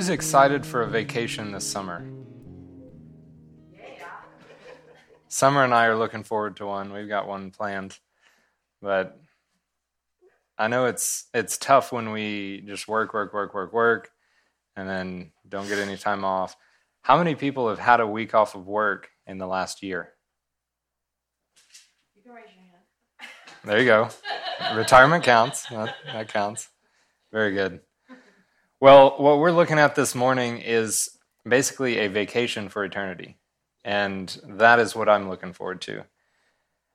Who's excited for a vacation this summer? Yeah. Summer and I are looking forward to one. We've got one planned. But I know it's tough when we just work, and then don't get any time off. How many people have had a week off of work in the last year? You can raise your hand. There you go. Retirement counts. That counts. Very good. Well, what we're looking at this morning is basically a vacation for eternity. And that is what I'm looking forward to.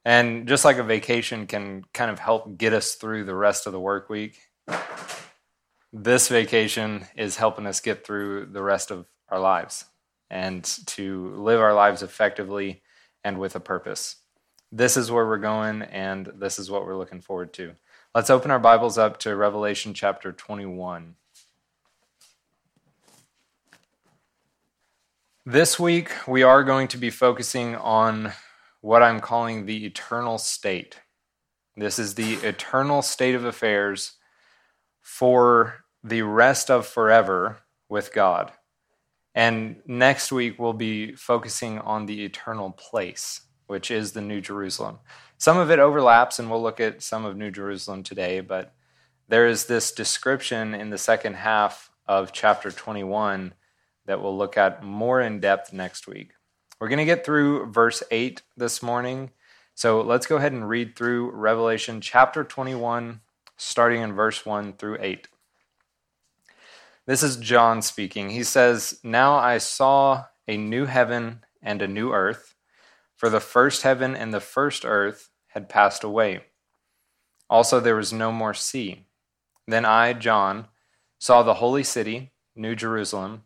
And just like a vacation can kind of help get us through the rest of the work week, this vacation is helping us get through the rest of our lives and to live our lives effectively and with a purpose. This is where we're going, and this is what we're looking forward to. Let's open our Bibles up to Revelation chapter 21. This week, we are going to be focusing on what I'm calling the eternal state. This is the eternal state of affairs for the rest of forever with God. And next week, we'll be focusing on the eternal place, which is the New Jerusalem. Some of it overlaps, and we'll look at some of New Jerusalem today, but there is this description in the second half of chapter 21 that we'll look at more in depth next week. We're going to get through verse 8 this morning, so let's go ahead and read through Revelation chapter 21, starting in verse 1 through 8. This is John speaking. He says, "Now I saw a new heaven and a new earth, for the first heaven and the first earth had passed away. Also there was no more sea. Then I, John, saw the holy city, New Jerusalem,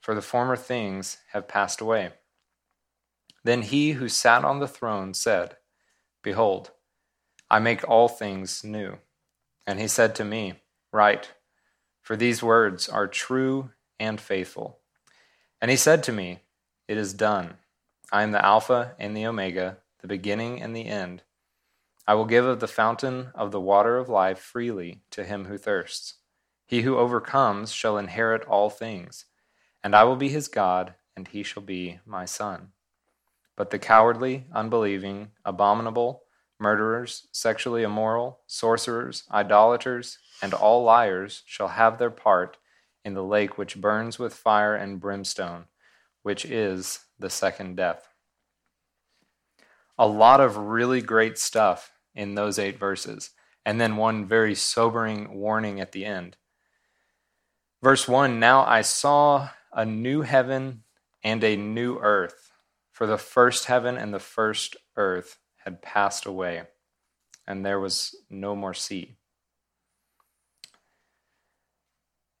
for the former things have passed away.' Then he who sat on the throne said, 'Behold, I make all things new.' And he said to me, 'Write, for these words are true and faithful.' And he said to me, 'It is done. I am the Alpha and the Omega, the beginning and the end. I will give of the fountain of the water of life freely to him who thirsts. He who overcomes shall inherit all things, and I will be his God, and he shall be my son. But the cowardly, unbelieving, abominable, murderers, sexually immoral, sorcerers, idolaters, and all liars shall have their part in the lake which burns with fire and brimstone, which is the second death.'" A lot of really great stuff in those 8 verses, and then one very sobering warning at the end. Verse 1, "Now I saw a new heaven and a new earth, for the first heaven and the first earth had passed away, and there was no more sea."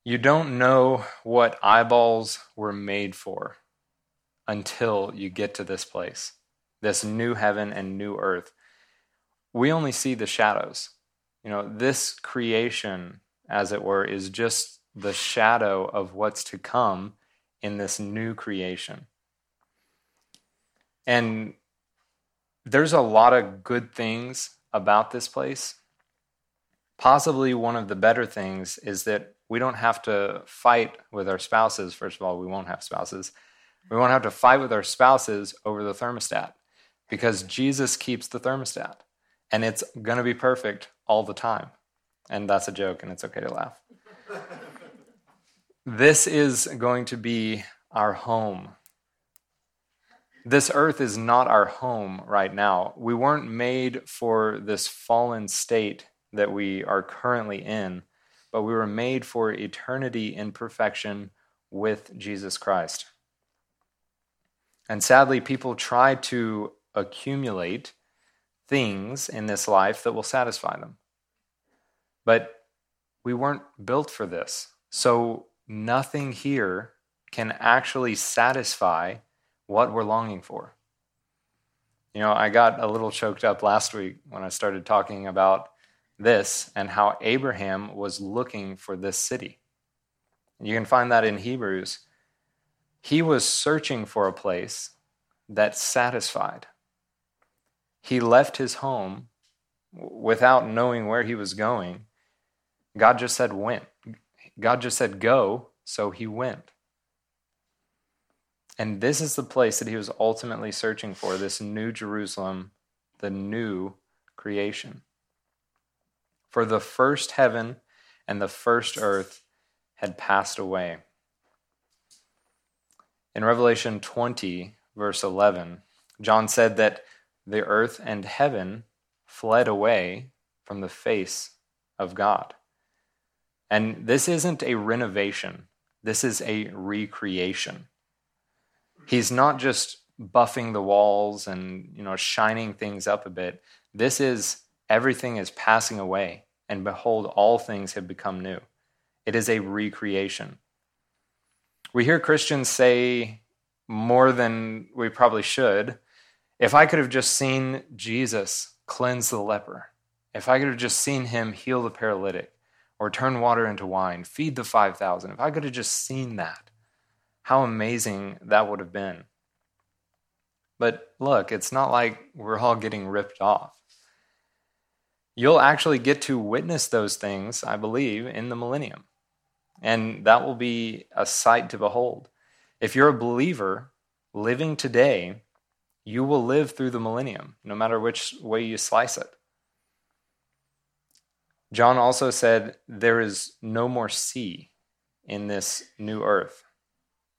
You don't know what eyeballs were made for until you get to this place. This new heaven and new earth. We only see the shadows. You know, this creation, as it were, is just the shadow of what's to come in this new creation. And there's a lot of good things about this place. Possibly one of the better things is that we don't have to fight with our spouses. First of all, we won't have spouses. We won't have to fight with our spouses over the thermostat, because Jesus keeps the thermostat, and it's going to be perfect all the time. And that's a joke, and it's okay to laugh. This is going to be our home. This earth is not our home right now. We weren't made for this fallen state that we are currently in, but we were made for eternity in perfection with Jesus Christ. And sadly, people try to accumulate things in this life that will satisfy them. But we weren't built for this. So nothing here can actually satisfy what we're longing for. You know, I got a little choked up last week when I started talking about this and how Abraham was looking for this city. You can find that in Hebrews. He was searching for a place that satisfied. He left his home without knowing where he was going. God just said, went. God just said, go, so he went. And this is the place that he was ultimately searching for, this new Jerusalem, the new creation. For the first heaven and the first earth had passed away. In Revelation 20, verse 11, John said that the earth and heaven fled away from the face of God. And this isn't a renovation. This is a recreation. He's not just buffing the walls and, you know, shining things up a bit. This is everything is passing away, and behold, all things have become new. It is a recreation. We hear Christians say more than we probably should, if I could have just seen Jesus cleanse the leper, if I could have just seen him heal the paralytic, or turn water into wine, feed the 5,000, if I could have just seen that, how amazing that would have been. But look, it's not like we're all getting ripped off. You'll actually get to witness those things, I believe, in the millennium. And that will be a sight to behold. If you're a believer living today, you will live through the millennium, no matter which way you slice it. John also said, there is no more sea in this new earth.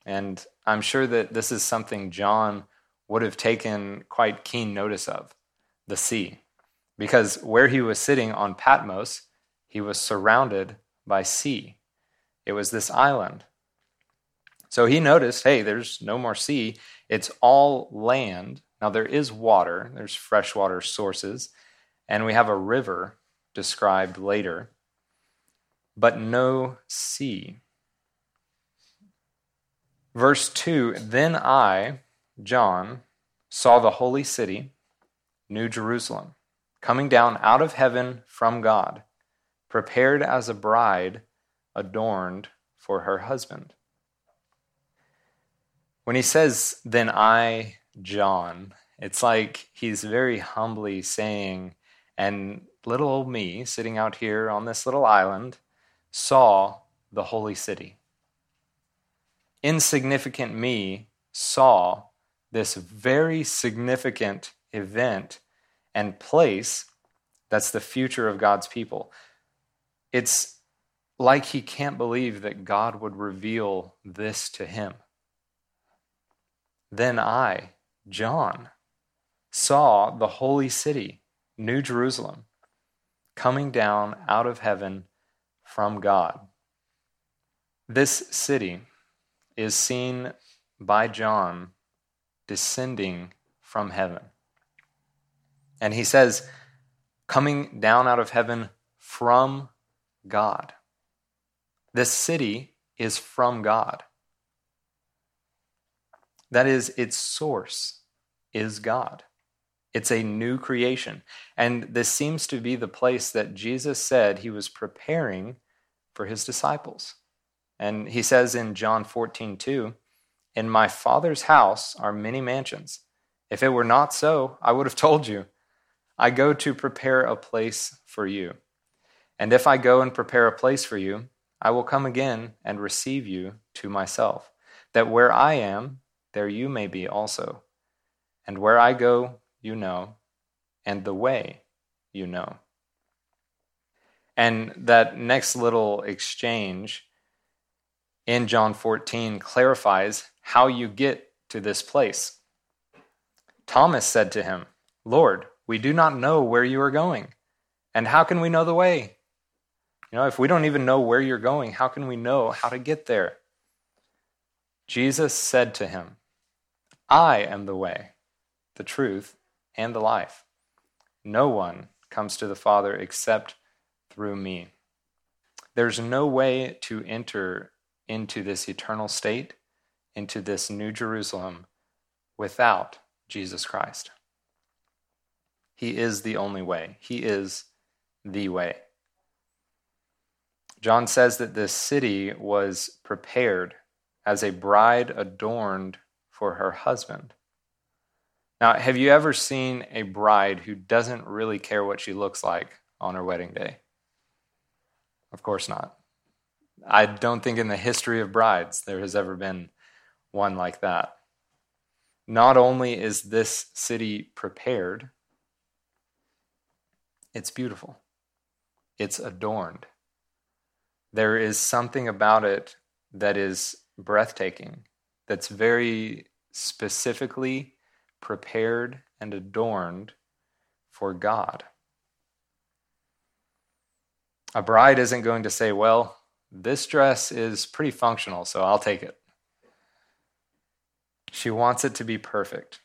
And I'm sure that this is something John would have taken quite keen notice of, the sea. Because where he was sitting on Patmos, he was surrounded by sea. It was this island. So he noticed, hey, there's no more sea. It's all land. Now there is water. There's freshwater sources. And we have a river described later. But no sea. Verse 2, then I, John, saw the holy city, New Jerusalem, coming down out of heaven from God, prepared as a bride adorned for her husband. When he says, then I, John, it's like he's very humbly saying, and little old me sitting out here on this little island saw the holy city. Insignificant me saw this very significant event and place that's the future of God's people. It's like he can't believe that God would reveal this to him. Then I, John, saw the holy city, New Jerusalem, coming down out of heaven from God. This city is seen by John descending from heaven. And he says, coming down out of heaven from God. This city is from God. That is, its source is God. It's a new creation. And this seems to be the place that Jesus said he was preparing for his disciples. And he says in John 14:2, in my Father's house are many mansions. If it were not so, I would have told you. I go to prepare a place for you. And if I go and prepare a place for you, I will come again and receive you to myself, that where I am, there you may be also. And where I go, you know, and the way you know. And that next little exchange in John 14 clarifies how you get to this place. Thomas said to him, Lord, we do not know where you are going, and how can we know the way? You know, if we don't even know where you're going, how can we know how to get there? Jesus said to him, I am the way, the truth, and the life. No one comes to the Father except through me. There's no way to enter into this eternal state into this new Jerusalem without Jesus Christ. He is the only way. He is the way. John says that this city was prepared as a bride adorned for her husband. Now, have you ever seen a bride who doesn't really care what she looks like on her wedding day? Of course not. I don't think in the history of brides there has ever been one like that. Not only is this city prepared, it's beautiful. It's adorned. There is something about it that is breathtaking, that's very specifically prepared and adorned for God. A bride isn't going to say, well, this dress is pretty functional, so I'll take it. She wants it to be perfect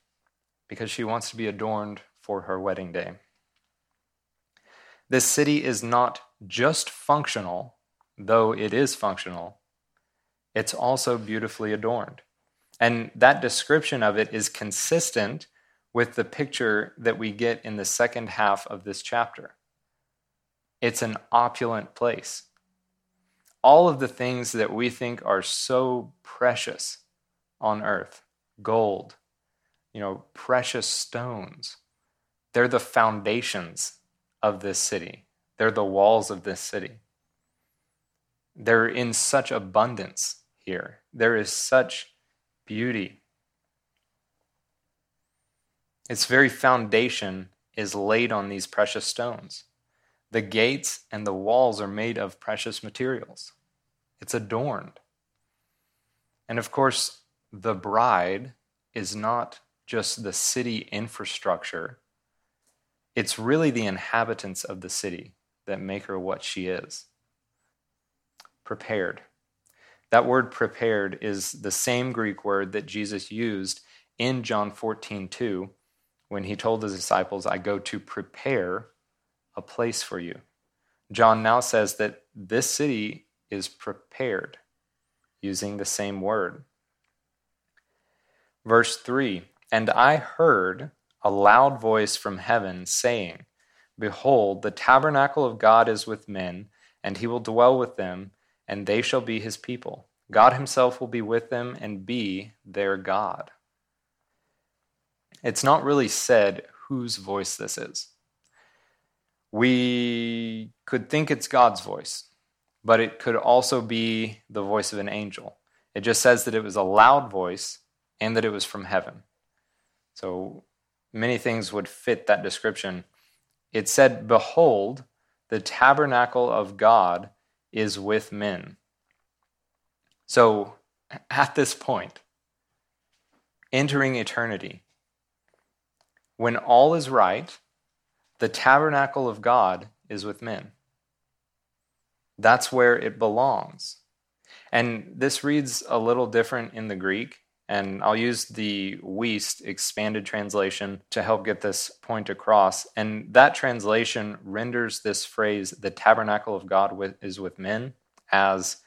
because she wants to be adorned for her wedding day. This city is not just functional, though it is functional. It's also beautifully adorned. And that description of it is consistent with the picture that we get in the second half of this chapter. It's an opulent place. All of the things that we think are so precious on earth, gold, precious stones, they're the foundations of this city. They're the walls of this city. They're in such abundance here. There is such beauty. Its very foundation is laid on these precious stones. The gates and the walls are made of precious materials. It's adorned. And of course, the bride is not just the city infrastructure. It's really the inhabitants of the city that make her what she is. Prepared. That word prepared is the same Greek word that Jesus used in John 14:2 when he told his disciples, I go to prepare a place for you. John now says that this city is prepared using the same word. Verse 3, and I heard a loud voice from heaven saying, behold, the tabernacle of God is with men, and he will dwell with them, and they shall be his people. God himself will be with them and be their God. It's not really said whose voice this is. We could think it's God's voice, but it could also be the voice of an angel. It just says that it was a loud voice and that it was from heaven. So many things would fit that description. It said, behold, the tabernacle of God is with men. So at this point, entering eternity, when all is right, the tabernacle of God is with men. That's where it belongs. And this reads a little different in the Greek, and I'll use the Wiest expanded translation to help get this point across. And that translation renders this phrase, the tabernacle of God is with men, as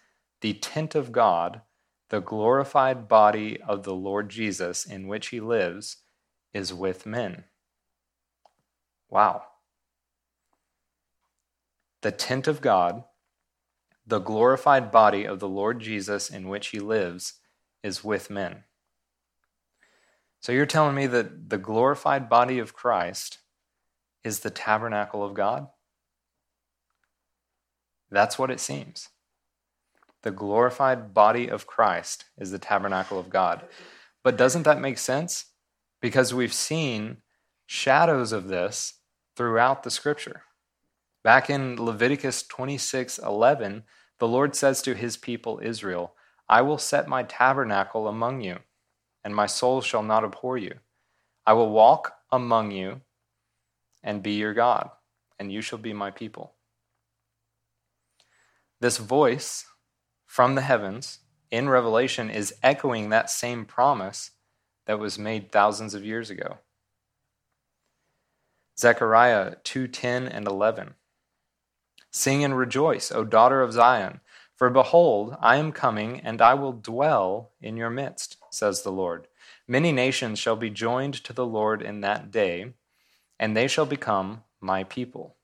the tent of God, the glorified body of the Lord Jesus in which he lives, is with men. Wow. The tent of God, the glorified body of the Lord Jesus in which he lives, is with men. So you're telling me that the glorified body of Christ is the tabernacle of God? That's what it seems. The glorified body of Christ is the tabernacle of God. But doesn't that make sense? Because we've seen shadows of this throughout the scripture. Back in Leviticus 26:11, the Lord says to his people Israel, I will set my tabernacle among you, and my soul shall not abhor you. I will walk among you and be your God, and you shall be my people. This voice from the heavens in Revelation is echoing that same promise that was made thousands of years ago. Zechariah 2:10 and 11. Sing and rejoice, O daughter of Zion, For behold, I am coming, and I will dwell in your midst, says the Lord. Many nations shall be joined to the Lord in that day, and they shall become my people.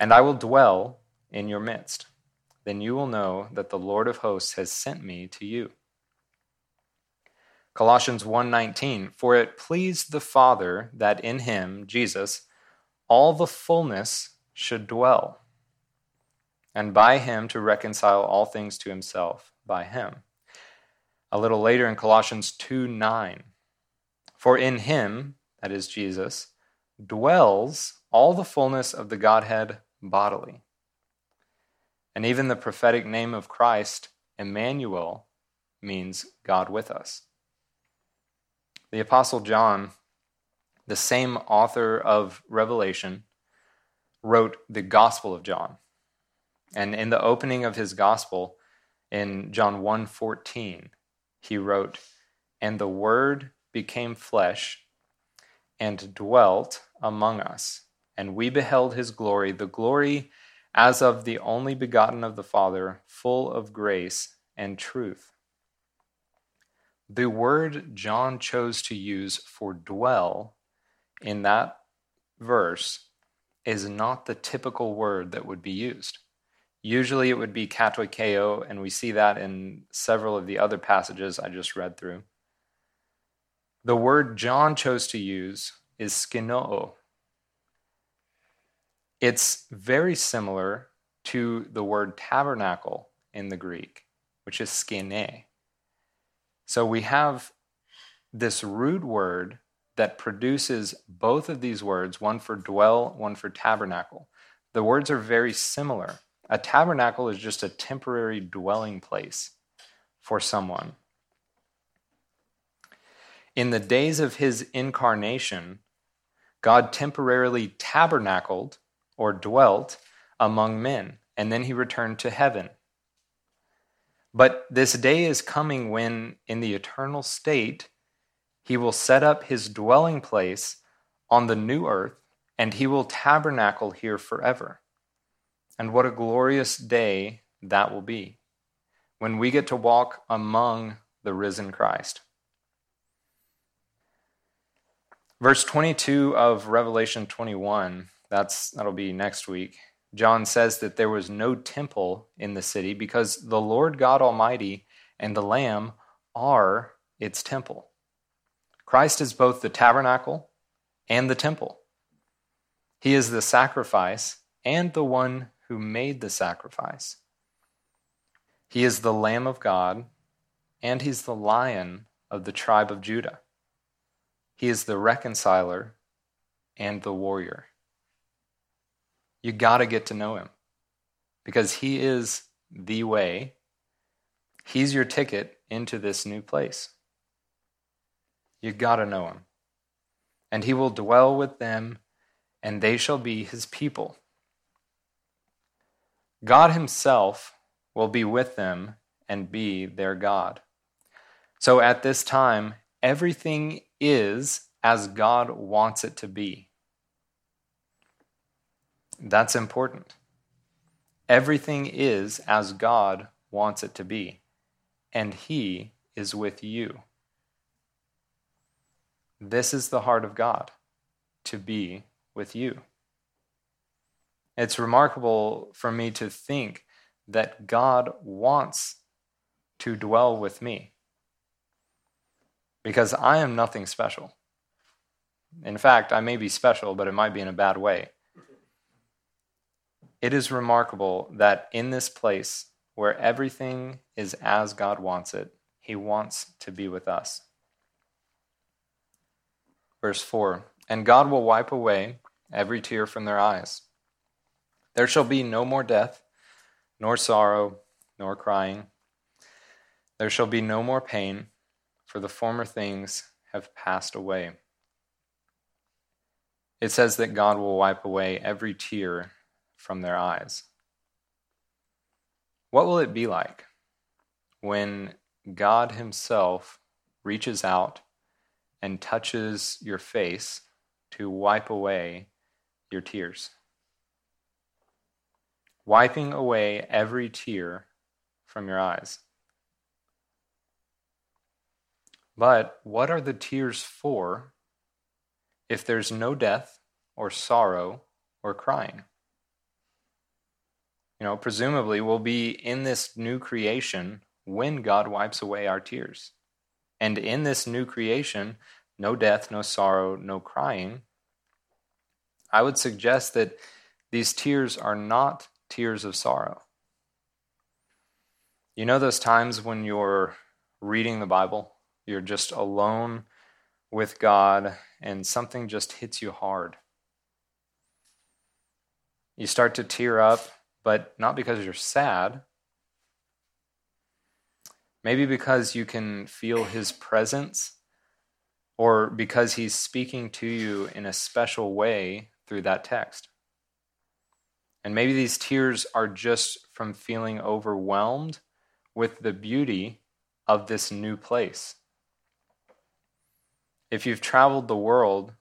And I will dwell in your midst. Then you will know that the Lord of hosts has sent me to you. Colossians 1:19, for it pleased the Father that in him, Jesus, all the fullness should dwell, and by him to reconcile all things to himself by him. A little later in Colossians 2:9, for in him, that is Jesus, dwells all the fullness of the Godhead bodily. And even the prophetic name of Christ, Emmanuel, means God with us. The Apostle John, the same author of Revelation, wrote the Gospel of John. And in the opening of his Gospel, in John 1:14, he wrote, and the Word became flesh and dwelt among us, and we beheld his glory, the glory as of the only begotten of the Father, full of grace and truth. The word John chose to use for dwell in that verse is not the typical word that would be used. Usually it would be katoikeo, and we see that in several of the other passages I just read through. The word John chose to use is skenoo. It's very similar to the word tabernacle in the Greek, which is skene. So we have this root word that produces both of these words, one for dwell, one for tabernacle. The words are very similar. A tabernacle is just a temporary dwelling place for someone. In the days of his incarnation, God temporarily tabernacled or dwelt among men, and then he returned to heaven. But this day is coming when, in the eternal state, he will set up his dwelling place on the new earth, and he will tabernacle here forever. And what a glorious day that will be, when we get to walk among the risen Christ. Verse 22 of Revelation 21, that'll be next week. John says that there was no temple in the city because the Lord God Almighty and the Lamb are its temple. Christ is both the tabernacle and the temple. He is the sacrifice and the one who made the sacrifice. He is the Lamb of God, and he's the Lion of the tribe of Judah. He is the reconciler and the warrior. You got to get to know him because he is the way. He's your ticket into this new place. You got to know him. And he will dwell with them, and they shall be his people. God himself will be with them and be their God. So at this time, everything is as God wants it to be. That's important. Everything is as God wants it to be, and he is with you. This is the heart of God, to be with you. It's remarkable for me to think that God wants to dwell with me, because I am nothing special. In fact, I may be special, but it might be in a bad way. It is remarkable that in this place where everything is as God wants it, he wants to be with us. Verse 4, and God will wipe away every tear from their eyes. There shall be no more death, nor sorrow, nor crying. There shall be no more pain, for the former things have passed away. It says that God will wipe away every tear from their eyes. What will it be like when God himself reaches out and touches your face to wipe away your tears? Wiping away every tear from your eyes. But what are the tears for if there's no death or sorrow or crying? You know, presumably we'll be in this new creation when God wipes away our tears. And in this new creation, no death, no sorrow, no crying. I would suggest that these tears are not tears of sorrow. You know those times when you're reading the Bible, you're just alone with God, and something just hits you hard. You start to tear up, but not because you're sad. Maybe because you can feel His presence, or because He's speaking to you in a special way through that text. And maybe these tears are just from feeling overwhelmed with the beauty of this new place. If you've traveled the world,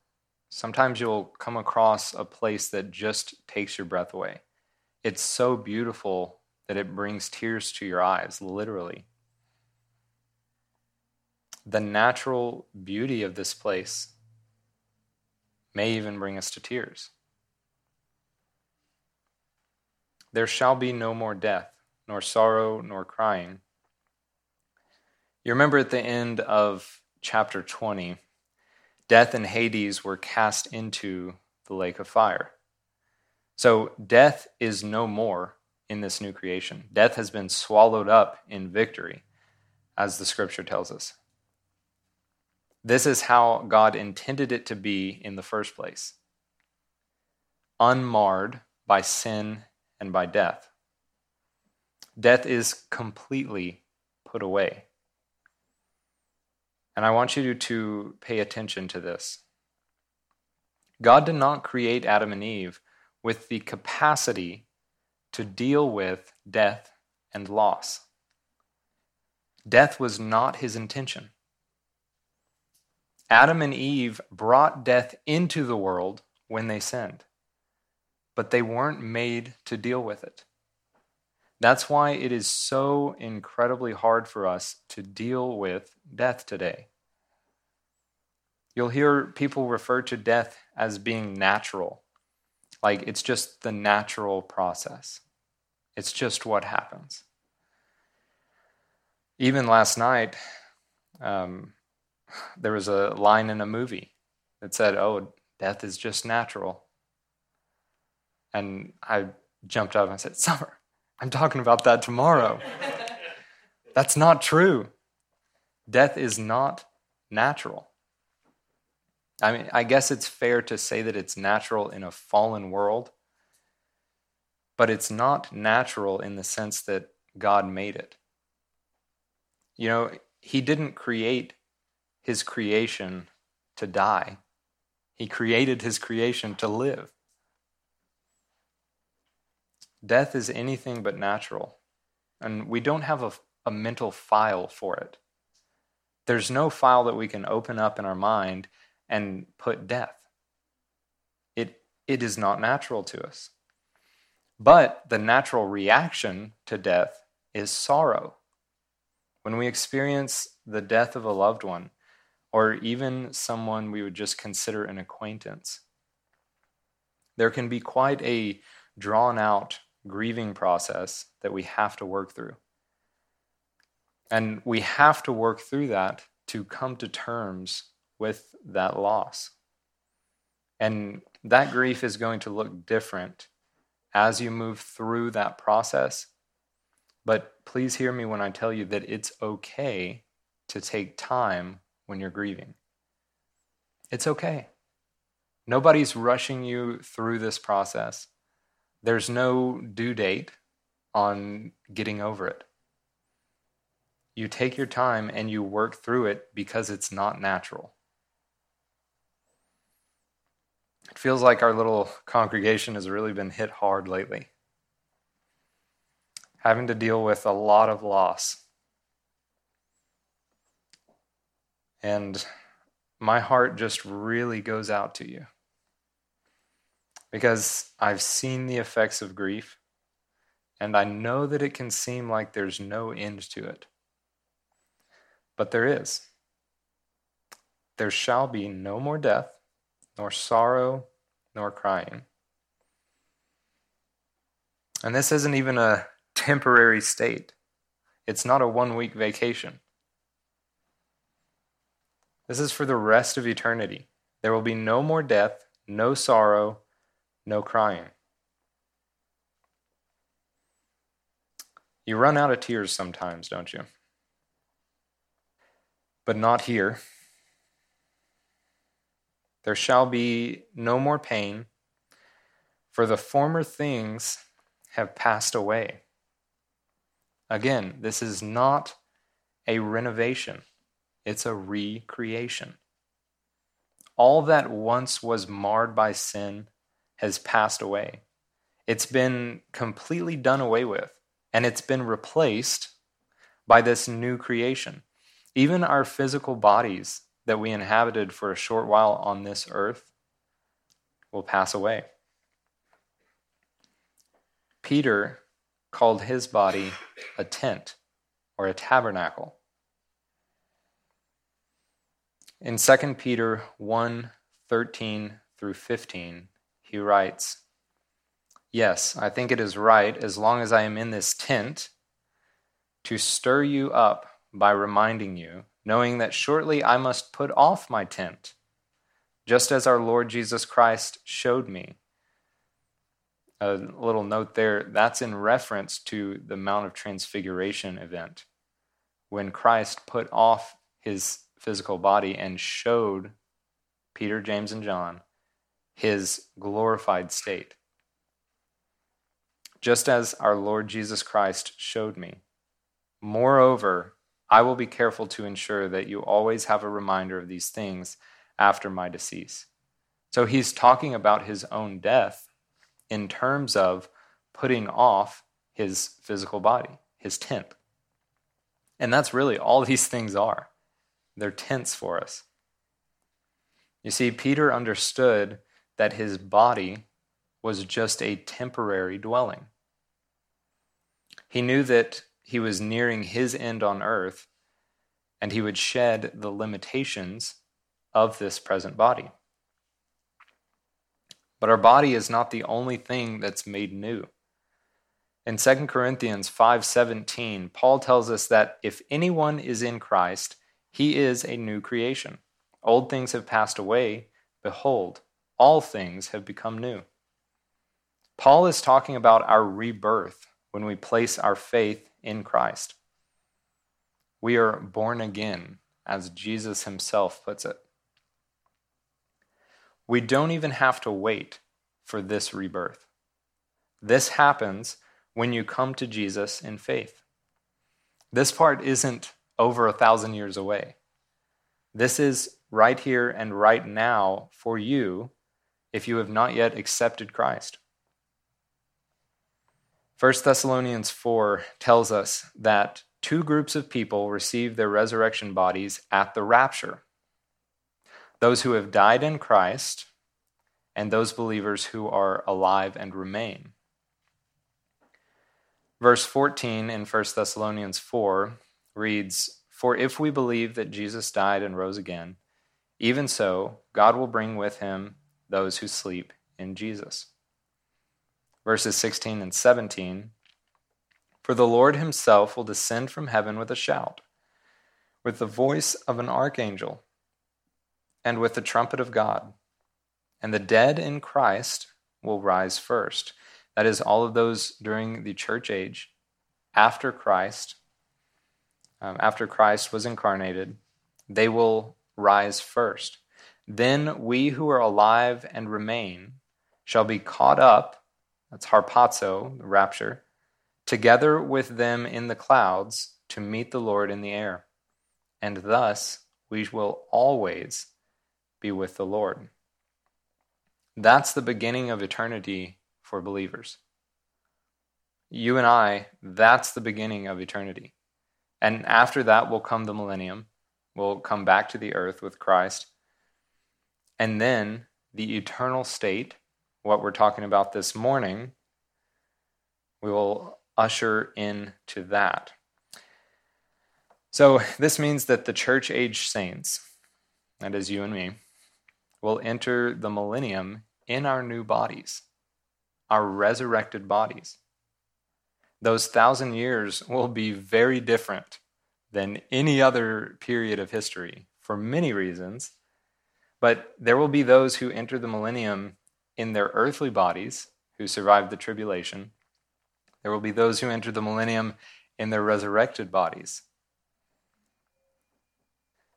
sometimes you'll come across a place that just takes your breath away. It's so beautiful that it brings tears to your eyes, literally. The natural beauty of this place may even bring us to tears. There shall be no more death, nor sorrow, nor crying. You remember at the end of chapter 20, death and Hades were cast into the lake of fire. So death is no more in this new creation. Death has been swallowed up in victory, as the scripture tells us. This is how God intended it to be in the first place, unmarred by sin and by death. Death is completely put away. And I want you to pay attention to this. God did not create Adam and Eve with the capacity to deal with death and loss. Death was not His intention. Adam and Eve brought death into the world when they sinned, but they weren't made to deal with it. That's why it is so incredibly hard for us to deal with death today. You'll hear people refer to death as being natural, like it's just the natural process. It's just what happens. Even last night, there was a line in a movie that said, "Oh, death is just natural." And I jumped up and I said, "Summer, I'm talking about that tomorrow." That's not true. Death is not natural. I mean, I guess it's fair to say that it's natural in a fallen world, but it's not natural in the sense that God made it. You know, He didn't create His creation to die. He created His creation to live. Death is anything but natural, and we don't have a mental file for it. There's no file that we can open up in our mind and put death. It is not natural to us. But the natural reaction to death is sorrow. When we experience the death of a loved one, or even someone we would just consider an acquaintance, there can be quite a drawn-out grieving process that we have to work through. And we have to work through that to come to terms with that loss. And that grief is going to look different as you move through that process. But please hear me when I tell you that it's okay to take time when you're grieving. It's okay. Nobody's rushing you through this process. There's no due date on getting over it. You take your time and you work through it because it's not natural. It feels like our little congregation has really been hit hard lately, having to deal with a lot of loss. And my heart just really goes out to you, because I've seen the effects of grief, and I know that it can seem like there's no end to it. But there is. There shall be no more death, nor sorrow, nor crying. And this isn't even a temporary state. It's not a one-week vacation. This is for the rest of eternity. There will be no more death, no sorrow, no crying. You run out of tears sometimes, don't you? But not here. There shall be no more pain, for the former things have passed away. Again, this is not a renovation. It's a recreation. All that once was marred by sin has passed away. It's been completely done away with, and it's been replaced by this new creation. Even our physical bodies that we inhabited for a short while on this earth will pass away. Peter called his body a tent or a tabernacle. In 2 Peter 1:13 through 15, he writes, "Yes, I think it is right, as long as I am in this tent, to stir you up by reminding you, knowing that shortly I must put off my tent, just as our Lord Jesus Christ showed me." A little note there, that's in reference to the Mount of Transfiguration event, when Christ put off his physical body and showed Peter, James, and John his glorified state. Just as our Lord Jesus Christ showed me. Moreover, I will be careful to ensure that you always have a reminder of these things after my decease. So he's talking about his own death in terms of putting off his physical body, his tent. And that's really all these things are. They're tents for us. You see, Peter understood that his body was just a temporary dwelling. He knew that he was nearing his end on earth, and he would shed the limitations of this present body. But our body is not the only thing that's made new. In 2 Corinthians 5:17, Paul tells us that if anyone is in Christ, he is a new creation. Old things have passed away. Behold, all things have become new. Paul is talking about our rebirth when we place our faith in Christ. We are born again, as Jesus himself puts it. We don't even have to wait for this rebirth. This happens when you come to Jesus in faith. This part isn't over 1,000 years away. This is right here and right now for you if you have not yet accepted Christ. 1 Thessalonians 4 tells us that two groups of people receive their resurrection bodies at the rapture. Those who have died in Christ and those believers who are alive and remain. Verse 14 in 1 Thessalonians 4 reads, "For if we believe that Jesus died and rose again, even so, God will bring with him those who sleep in Jesus." Verses 16 and 17, "For the Lord himself will descend from heaven with a shout, with the voice of an archangel, and with the trumpet of God. And the dead in Christ will rise first." That is, all of those during the church age, after Christ was incarnated, they will rise first. "Then we who are alive and remain shall be caught up," that's harpazo, the rapture, "together with them in the clouds to meet the Lord in the air. And thus we will always be with the Lord." That's the beginning of eternity for believers. You and I, that's the beginning of eternity. And after that will come the millennium. We'll come back to the earth with Christ. And then the eternal state, what we're talking about this morning, we will usher into that. So this means that the church age saints, that is you and me, will enter the millennium in our new bodies, our resurrected bodies. Those 1,000 years will be very different than any other period of history for many reasons, but there will be those who enter the millennium in their earthly bodies who survived the tribulation. There will be those who enter the millennium in their resurrected bodies.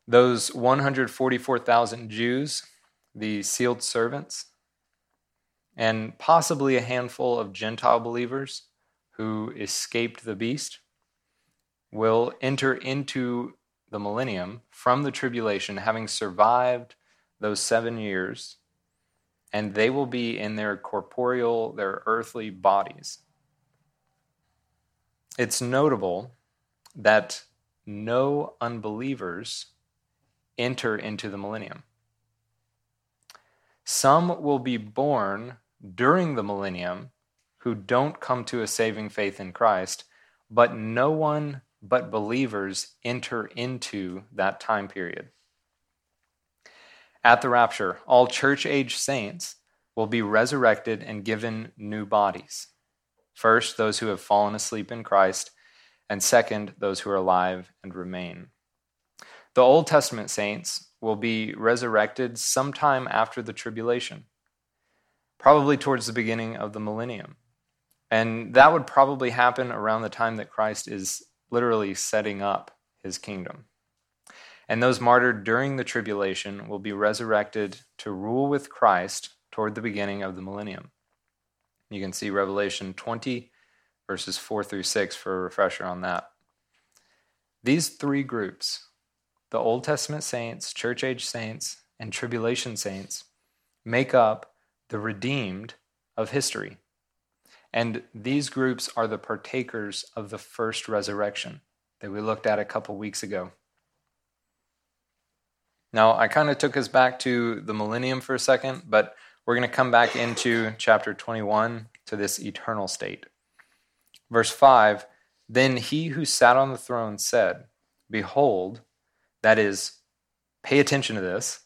Those 144,000 Jews, the sealed servants, and possibly a handful of Gentile believers who escaped the beast, will enter into the millennium from the tribulation, having survived those 7 years, and they will be in their corporeal, their earthly bodies. It's notable that no unbelievers enter into the millennium. Some will be born during the millennium who don't come to a saving faith in Christ, but no one but believers enter into that time period. At the rapture, all church-age saints will be resurrected and given new bodies. First, those who have fallen asleep in Christ, and second, those who are alive and remain. The Old Testament saints will be resurrected sometime after the tribulation, probably towards the beginning of the millennium. And that would probably happen around the time that Christ is literally setting up his kingdom. And those martyred during the tribulation will be resurrected to rule with Christ toward the beginning of the millennium. You can see Revelation 20, verses 4 through 6 for a refresher on that. These three groups, the Old Testament saints, church age saints, and tribulation saints, make up the redeemed of history. And these groups are the partakers of the first resurrection that we looked at a couple weeks ago. Now, I kind of took us back to the millennium for a second, but we're going to come back into chapter 21 to this eternal state. Verse 5, then he who sat on the throne said, behold, that is, pay attention to this,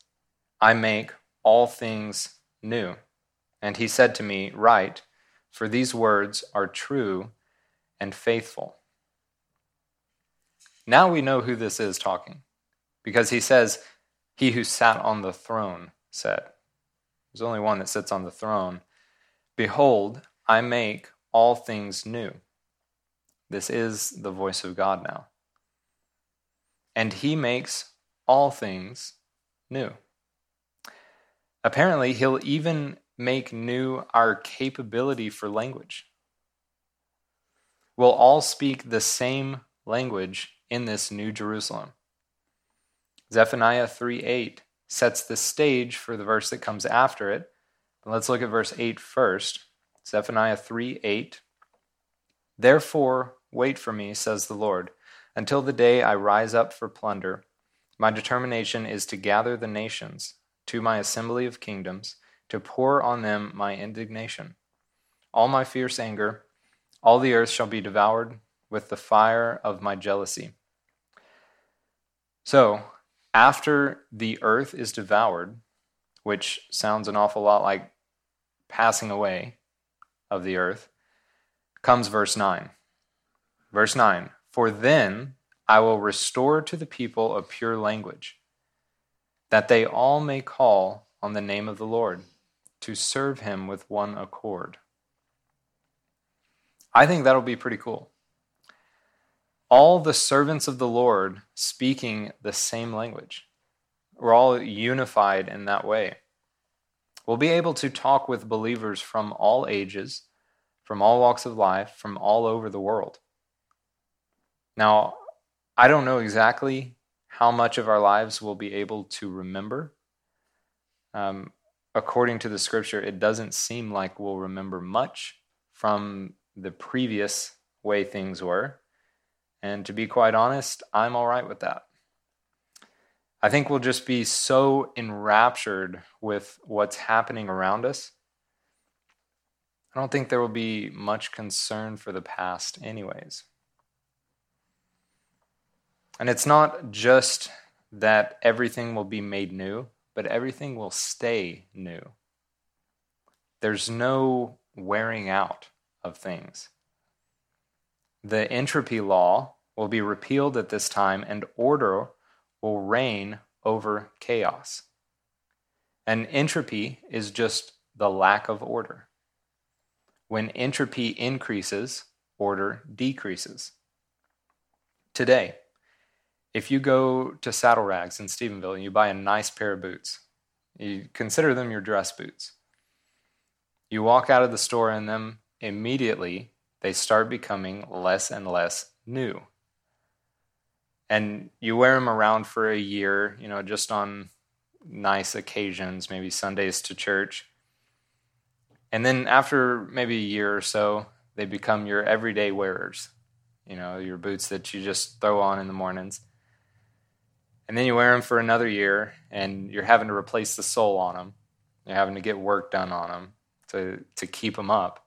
I make all things new. And he said to me, write, for these words are true and faithful. Now we know who this is talking, because he says, he who sat on the throne said. There's only one that sits on the throne. Behold, I make all things new. This is the voice of God now. And he makes all things new. Apparently, he'll even make new our capability for language. We'll all speak the same language in this new Jerusalem. Zephaniah 3:8 sets the stage for the verse that comes after it. And let's look at verse 8 first. Zephaniah 3:8. Therefore, wait for me, says the Lord, until the day I rise up for plunder. My determination is to gather the nations to my assembly of kingdoms, to pour on them my indignation. All my fierce anger, all the earth shall be devoured with the fire of my jealousy. So, after the earth is devoured, which sounds an awful lot like passing away of the earth, comes verse 9. Verse 9, for then I will restore to the people a pure language, that they all may call on the name of the Lord, to serve him with one accord. I think that'll be pretty cool. All the servants of the Lord speaking the same language. We're all unified in that way. We'll be able to talk with believers from all ages, from all walks of life, from all over the world. Now, I don't know exactly how much of our lives we'll be able to remember. According to the scripture, it doesn't seem like we'll remember much from the previous way things were. And to be quite honest, I'm all right with that. I think we'll just be so enraptured with what's happening around us. I don't think there will be much concern for the past anyways. And it's not just that everything will be made new, but everything will stay new. There's no wearing out of things. The entropy law will be repealed at this time, and order will reign over chaos. And entropy is just the lack of order. When entropy increases, order decreases. Today, if you go to Saddle Rags in Stephenville and you buy a nice pair of boots, you consider them your dress boots. You walk out of the store in them, immediately they start becoming less and less new. And you wear them around for a year, just on nice occasions, maybe Sundays to church. And then after maybe a year or so, they become your everyday wearers, your boots that you just throw on in the mornings. And then you wear them for another year, and you're having to replace the sole on them. You're having to get work done on them to keep them up.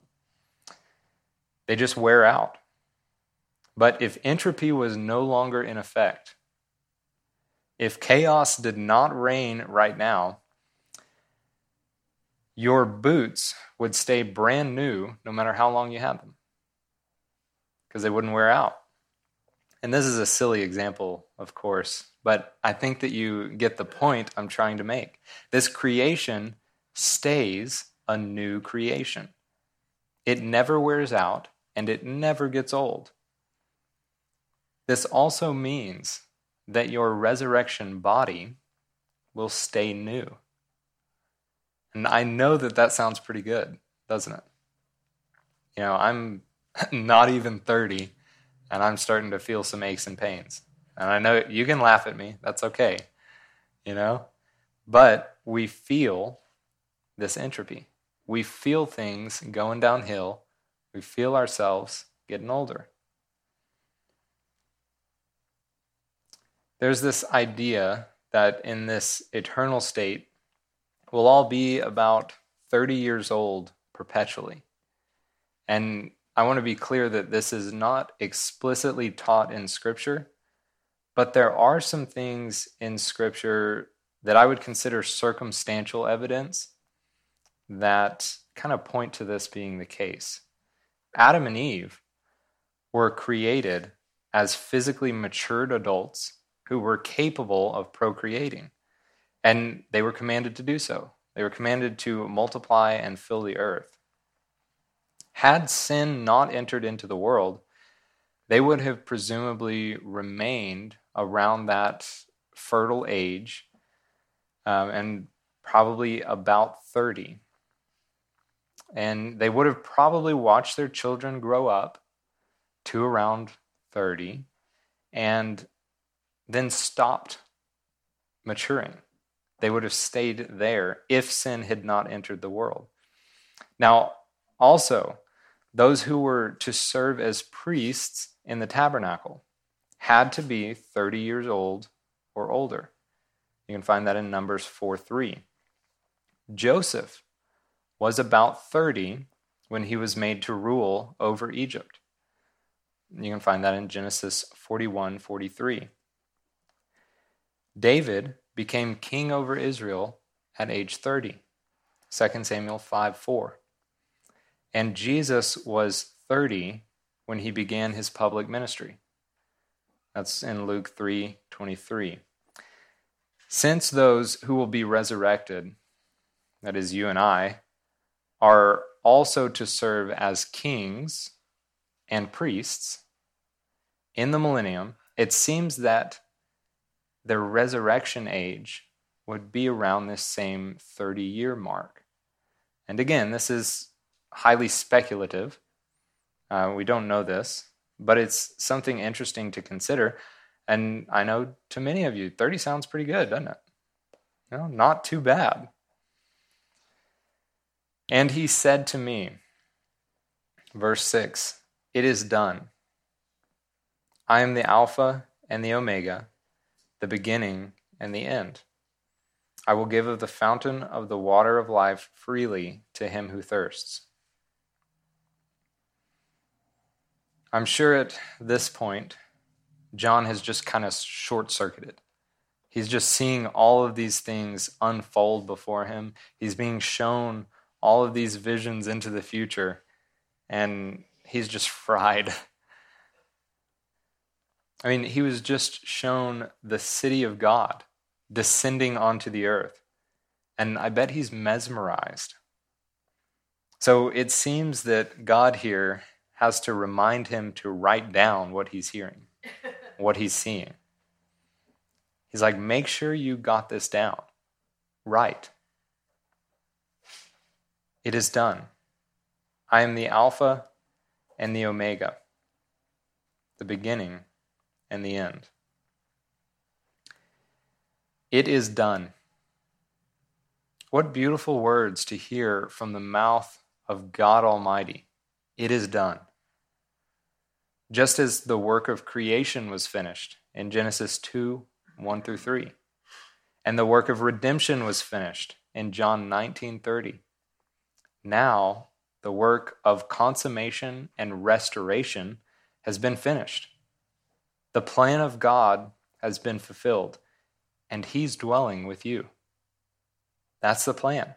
They just wear out. But if entropy was no longer in effect, if chaos did not reign right now, your boots would stay brand new no matter how long you had them, because they wouldn't wear out. And this is a silly example, of course, but I think that you get the point I'm trying to make. This creation stays a new creation. It never wears out, and it never gets old. This also means that your resurrection body will stay new. And I know that sounds pretty good, doesn't it? I'm not even 30, and I'm starting to feel some aches and pains. And I know you can laugh at me. That's okay, But we feel this entropy. We feel things going downhill. We feel ourselves getting older. There's this idea that in this eternal state, we'll all be about 30 years old perpetually. And I want to be clear that this is not explicitly taught in Scripture, but there are some things in Scripture that I would consider circumstantial evidence that kind of point to this being the case. Adam and Eve were created as physically matured adults who were capable of procreating. And they were commanded to do so. They were commanded to multiply and fill the earth. Had sin not entered into the world, they would have presumably remained around that fertile age, and probably about 30. And they would have probably watched their children grow up to around 30 and then stopped maturing. They would have stayed there if sin had not entered the world. Now, also, those who were to serve as priests in the tabernacle had to be 30 years old or older. You can find that in Numbers 4:3. Joseph was about 30 when he was made to rule over Egypt. You can find that in Genesis 41:43. David became king over Israel at age 30, 2 Samuel 5:4. And Jesus was 30 when he began his public ministry. That's in Luke 3:23. Since those who will be resurrected, that is you and I, are also to serve as kings and priests in the millennium, it seems that their resurrection age would be around this same 30-year mark. And again, this is highly speculative. We don't know this, but it's something interesting to consider. And I know to many of you, 30 sounds pretty good, doesn't it? Not too bad. And he said to me, verse 6, "It is done. I am the Alpha and the Omega, the beginning and the end. I will give of the fountain of the water of life freely to him who thirsts." I'm sure at this point, John has just kind of short-circuited. He's just seeing all of these things unfold before him. He's being shown all of these visions into the future, and he's just fried. I mean, he was just shown the city of God descending onto the earth, and I bet he's mesmerized. So it seems that God here has to remind him to write down what he's hearing, what he's seeing. He's like, make sure you got this down. Right. It is done. I am the Alpha and the Omega, the beginning and the end. It is done. What beautiful words to hear from the mouth of God Almighty. It is done. Just as the work of creation was finished in Genesis 2:1-3, and the work of redemption was finished in John 19:30. Now, the work of consummation and restoration has been finished. The plan of God has been fulfilled, and he's dwelling with you. That's the plan.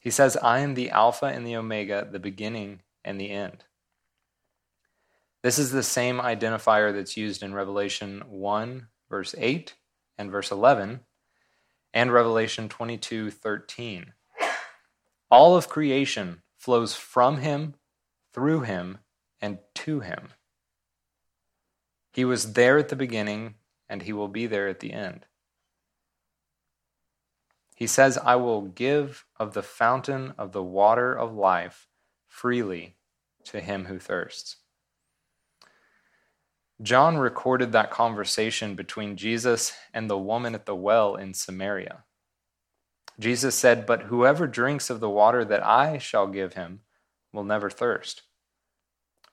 He says, I am the Alpha and the Omega, the beginning and the end. This is the same identifier that's used in Revelation 1, verse 8 and verse 11, and Revelation 22:13. All of creation flows from him, through him, and to him. He was there at the beginning, and he will be there at the end. He says, I will give of the fountain of the water of life freely to him who thirsts. John recorded that conversation between Jesus and the woman at the well in Samaria. Jesus said, but whoever drinks of the water that I shall give him will never thirst.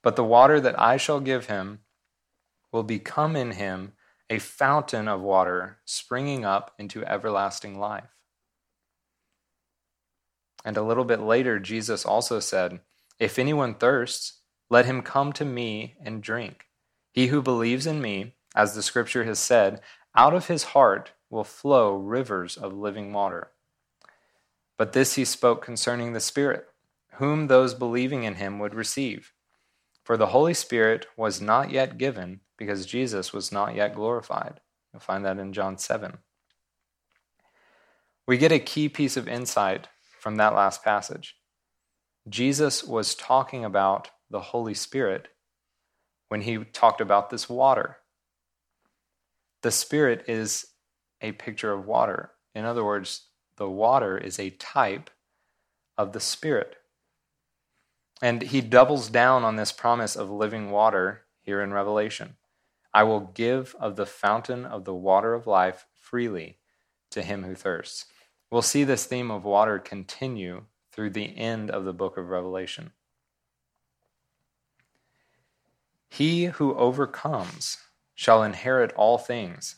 But the water that I shall give him will become in him a fountain of water springing up into everlasting life. And a little bit later, Jesus also said, if anyone thirsts, let him come to me and drink. He who believes in me, as the scripture has said, out of his heart will flow rivers of living water. But this he spoke concerning the Spirit, whom those believing in him would receive. For the Holy Spirit was not yet given, because Jesus was not yet glorified. You'll find that in John 7. We get a key piece of insight from that last passage. Jesus was talking about the Holy Spirit when he talked about this water. The Spirit is a picture of water. In other words, the water is a type of the Spirit. And he doubles down on this promise of living water here in Revelation. I will give of the fountain of the water of life freely to him who thirsts. We'll see this theme of water continue through the end of the book of Revelation. He who overcomes shall inherit all things,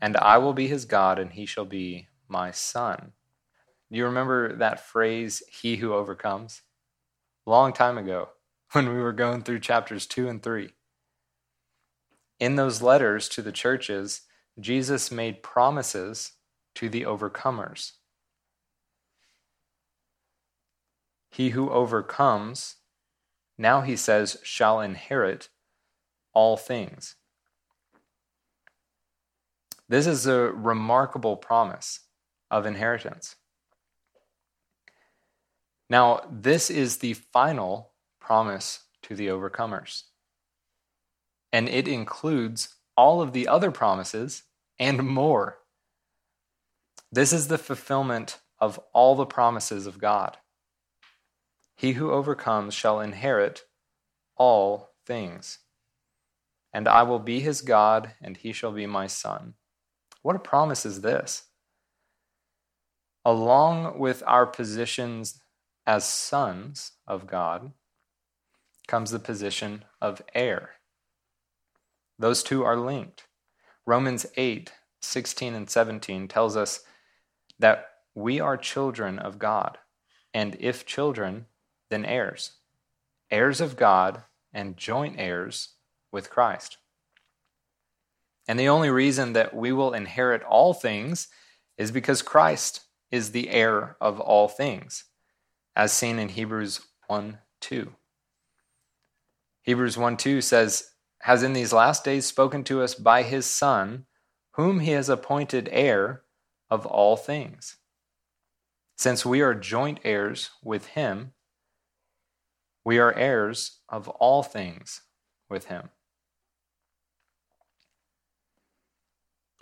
and I will be his God, and he shall be my son. Do you remember that phrase, he who overcomes? Long time ago, when we were going through chapters 2 and 3. In those letters to the churches, Jesus made promises to the overcomers. He who overcomes, now he says, shall inherit all things. This is a remarkable promise of inheritance. Now, this is the final promise to the overcomers, and it includes all of the other promises and more. This is the fulfillment of all the promises of God. He who overcomes shall inherit all things, and I will be his God, and he shall be my son. What a promise is this! Along with our positions as sons of God comes the position of heir. Those two are linked. Romans 8:16-17 tells us that we are children of God, and if children, then heirs. Heirs of God and joint heirs with Christ. And the only reason that we will inherit all things is because Christ is the heir of all things, as seen in Hebrews 1:2. Hebrews 1:2 says, "Has in these last days spoken to us by his Son, whom he has appointed heir of all things." Since we are joint heirs with him, we are heirs of all things with him.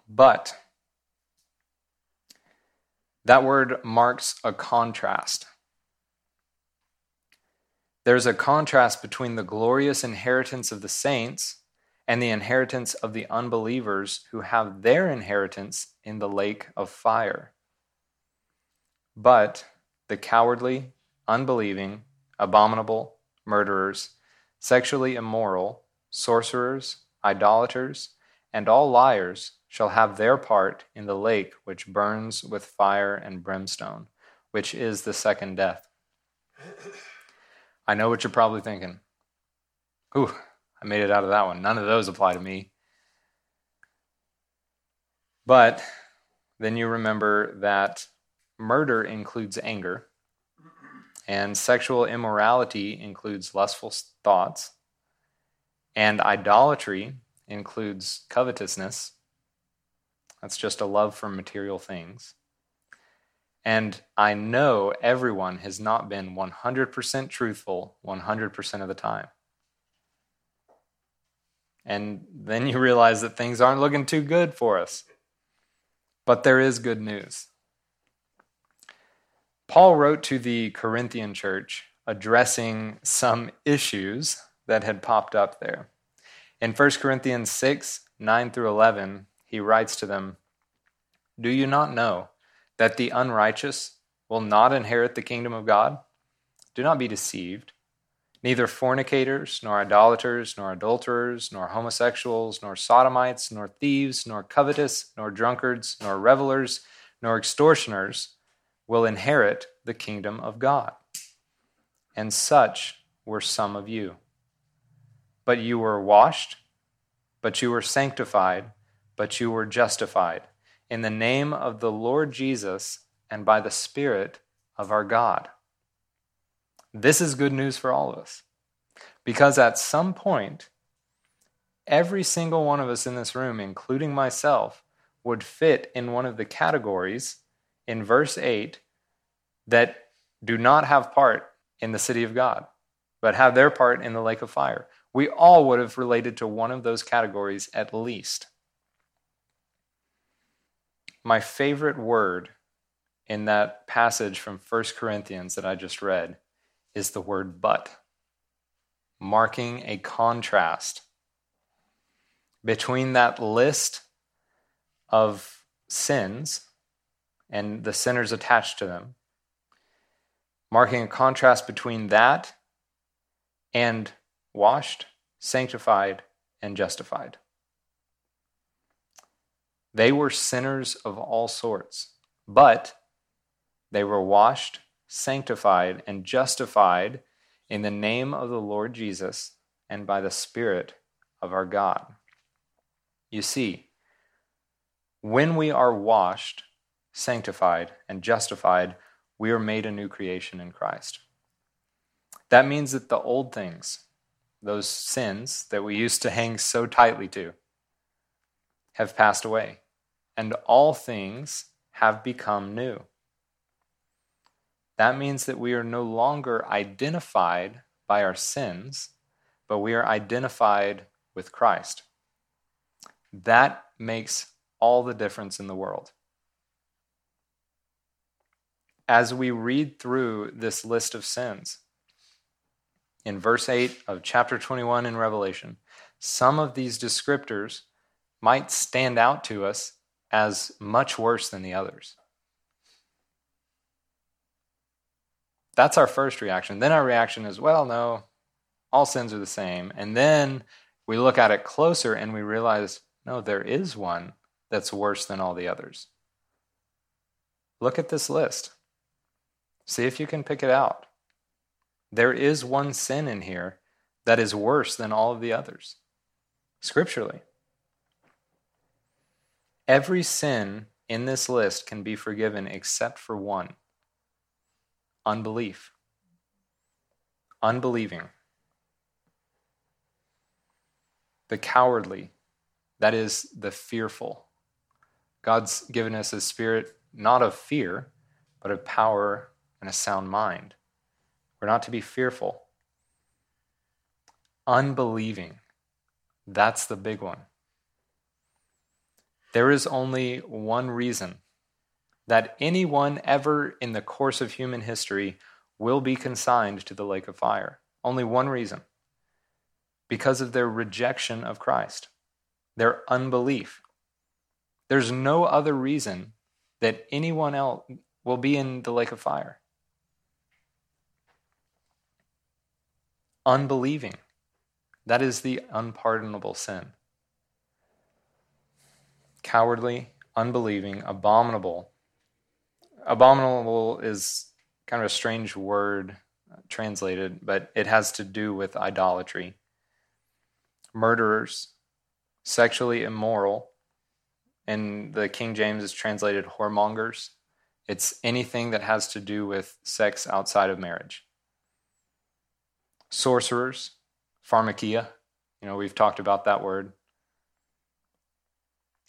But, that word marks a contrast. There's a contrast between the glorious inheritance of the saints and the inheritance of the unbelievers who have their inheritance in the lake of fire. But the cowardly, unbelieving, abominable, murderers, sexually immoral, sorcerers, idolaters, and all liars shall have their part in the lake which burns with fire and brimstone, which is the second death. I know what you're probably thinking. Ooh, I made it out of that one. None of those apply to me. But then you remember that murder includes anger, and sexual immorality includes lustful thoughts, and idolatry includes covetousness. That's just a love for material things. And I know everyone has not been 100% truthful 100% of the time. And then you realize that things aren't looking too good for us. But there is good news. Paul wrote to the Corinthian church addressing some issues that had popped up there. In 1 Corinthians 6, 9 through 11, he writes to them, "Do you not know that the unrighteous will not inherit the kingdom of God? Do not be deceived. Neither fornicators, nor idolaters, nor adulterers, nor homosexuals, nor sodomites, nor thieves, nor covetous, nor drunkards, nor revelers, nor extortioners will inherit the kingdom of God. And such were some of you. But you were washed, but you were sanctified, but you were justified in the name of the Lord Jesus and by the Spirit of our God." This is good news for all of us, because at some point, every single one of us in this room, including myself, would fit in one of the categories in verse 8 that do not have part in the city of God, but have their part in the lake of fire. We all would have related to one of those categories at least. My favorite word in that passage from 1 Corinthians that I just read is the word "but," marking a contrast between that list of sins and the sinners attached to them, marking a contrast between that and washed, sanctified, and justified. They were sinners of all sorts, but they were washed, sanctified, and justified in the name of the Lord Jesus and by the Spirit of our God. You see, when we are washed, sanctified, and justified, we are made a new creation in Christ. That means that the old things, those sins that we used to hang so tightly to, have passed away, and all things have become new. That means that we are no longer identified by our sins, but we are identified with Christ. That makes all the difference in the world. As we read through this list of sins, in verse 8 of chapter 21 in Revelation, some of these descriptors might stand out to us as much worse than the others. That's our first reaction. Then our reaction is, well, no, all sins are the same. And then we look at it closer and we realize, no, there is one that's worse than all the others. Look at this list. See if you can pick it out. There is one sin in here that is worse than all of the others, scripturally. Every sin in this list can be forgiven except for one: unbelief. Unbelieving. The cowardly, that is the fearful. God's given us a spirit not of fear, but of power and a sound mind. We're not to be fearful. Unbelieving, that's the big one. There is only one reason that anyone ever in the course of human history will be consigned to the lake of fire. Only one reason. Because of their rejection of Christ, their unbelief. There's no other reason that anyone else will be in the lake of fire. Unbelieving. That is the unpardonable sin. Cowardly, unbelieving, abominable. Abominable is kind of a strange word translated, but it has to do with idolatry. Murderers, sexually immoral, and the King James is translated whoremongers. It's anything that has to do with sex outside of marriage. Sorcerers, pharmakia, we've talked about that word.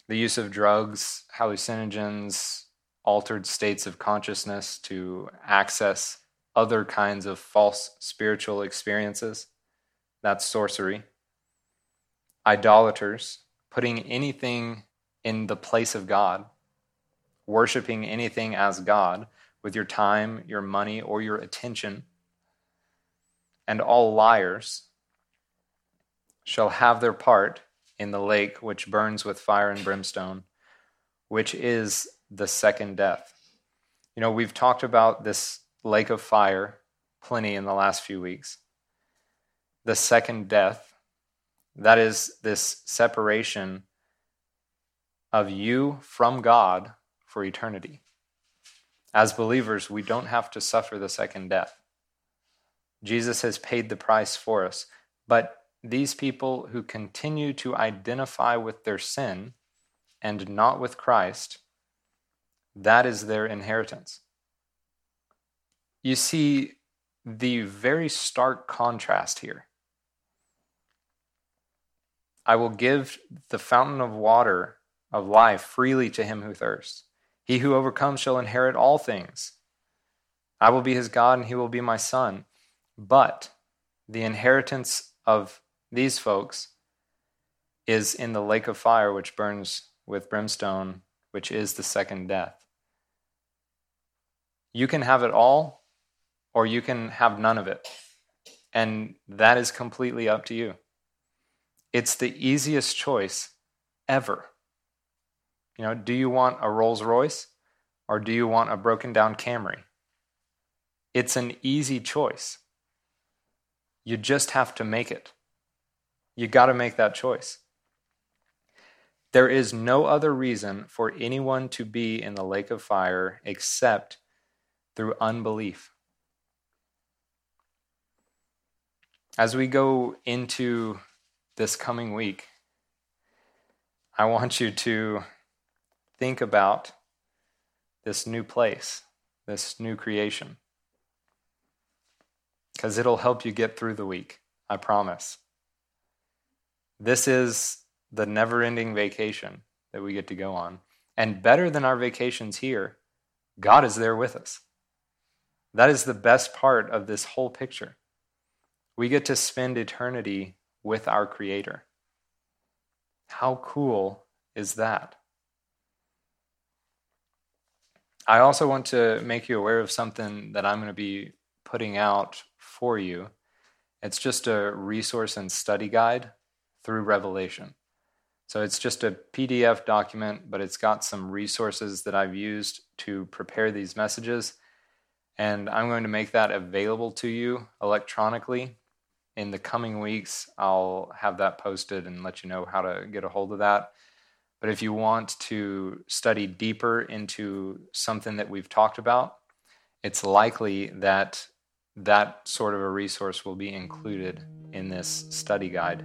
The use of drugs, hallucinogens, altered states of consciousness to access other kinds of false spiritual experiences. That's sorcery. Idolaters, putting anything in the place of God, worshiping anything as God with your time, your money, or your attention. And all liars shall have their part in the lake which burns with fire and brimstone, which is the second death. We've talked about this lake of fire plenty in the last few weeks. The second death, that is this separation of you from God for eternity. As believers, we don't have to suffer the second death. Jesus has paid the price for us. But these people who continue to identify with their sin and not with Christ, that is their inheritance. You see the very stark contrast here. I will give the fountain of water of life freely to him who thirsts. He who overcomes shall inherit all things. I will be his God and he will be my son. But the inheritance of these folks is in the lake of fire, which burns with brimstone, which is the second death. You can have it all, or you can have none of it. And that is completely up to you. It's the easiest choice ever. Do you want a Rolls Royce or do you want a broken down Camry? It's an easy choice. You just have to make it. You got to make that choice. There is no other reason for anyone to be in the lake of fire except through unbelief. As we go into this coming week, I want you to think about this new place, this new creation, because it'll help you get through the week, I promise. This is the never-ending vacation that we get to go on. And better than our vacations here, God is there with us. That is the best part of this whole picture. We get to spend eternity with our Creator. How cool is that? I also want to make you aware of something that I'm going to be putting out for you. It's just a resource and study guide through Revelation. So it's just a PDF document, but it's got some resources that I've used to prepare these messages, and I'm going to make that available to you electronically. In the coming weeks, I'll have that posted and let you know how to get a hold of that. But if you want to study deeper into something that we've talked about, it's likely that sort of a resource will be included in this study guide.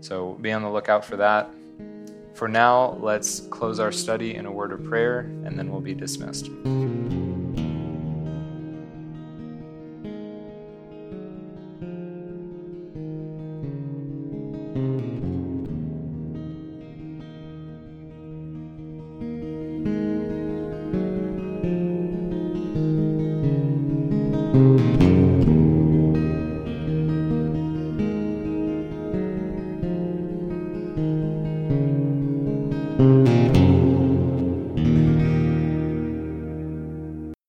So be on the lookout for that. For now, let's close our study in a word of prayer, and then we'll be dismissed.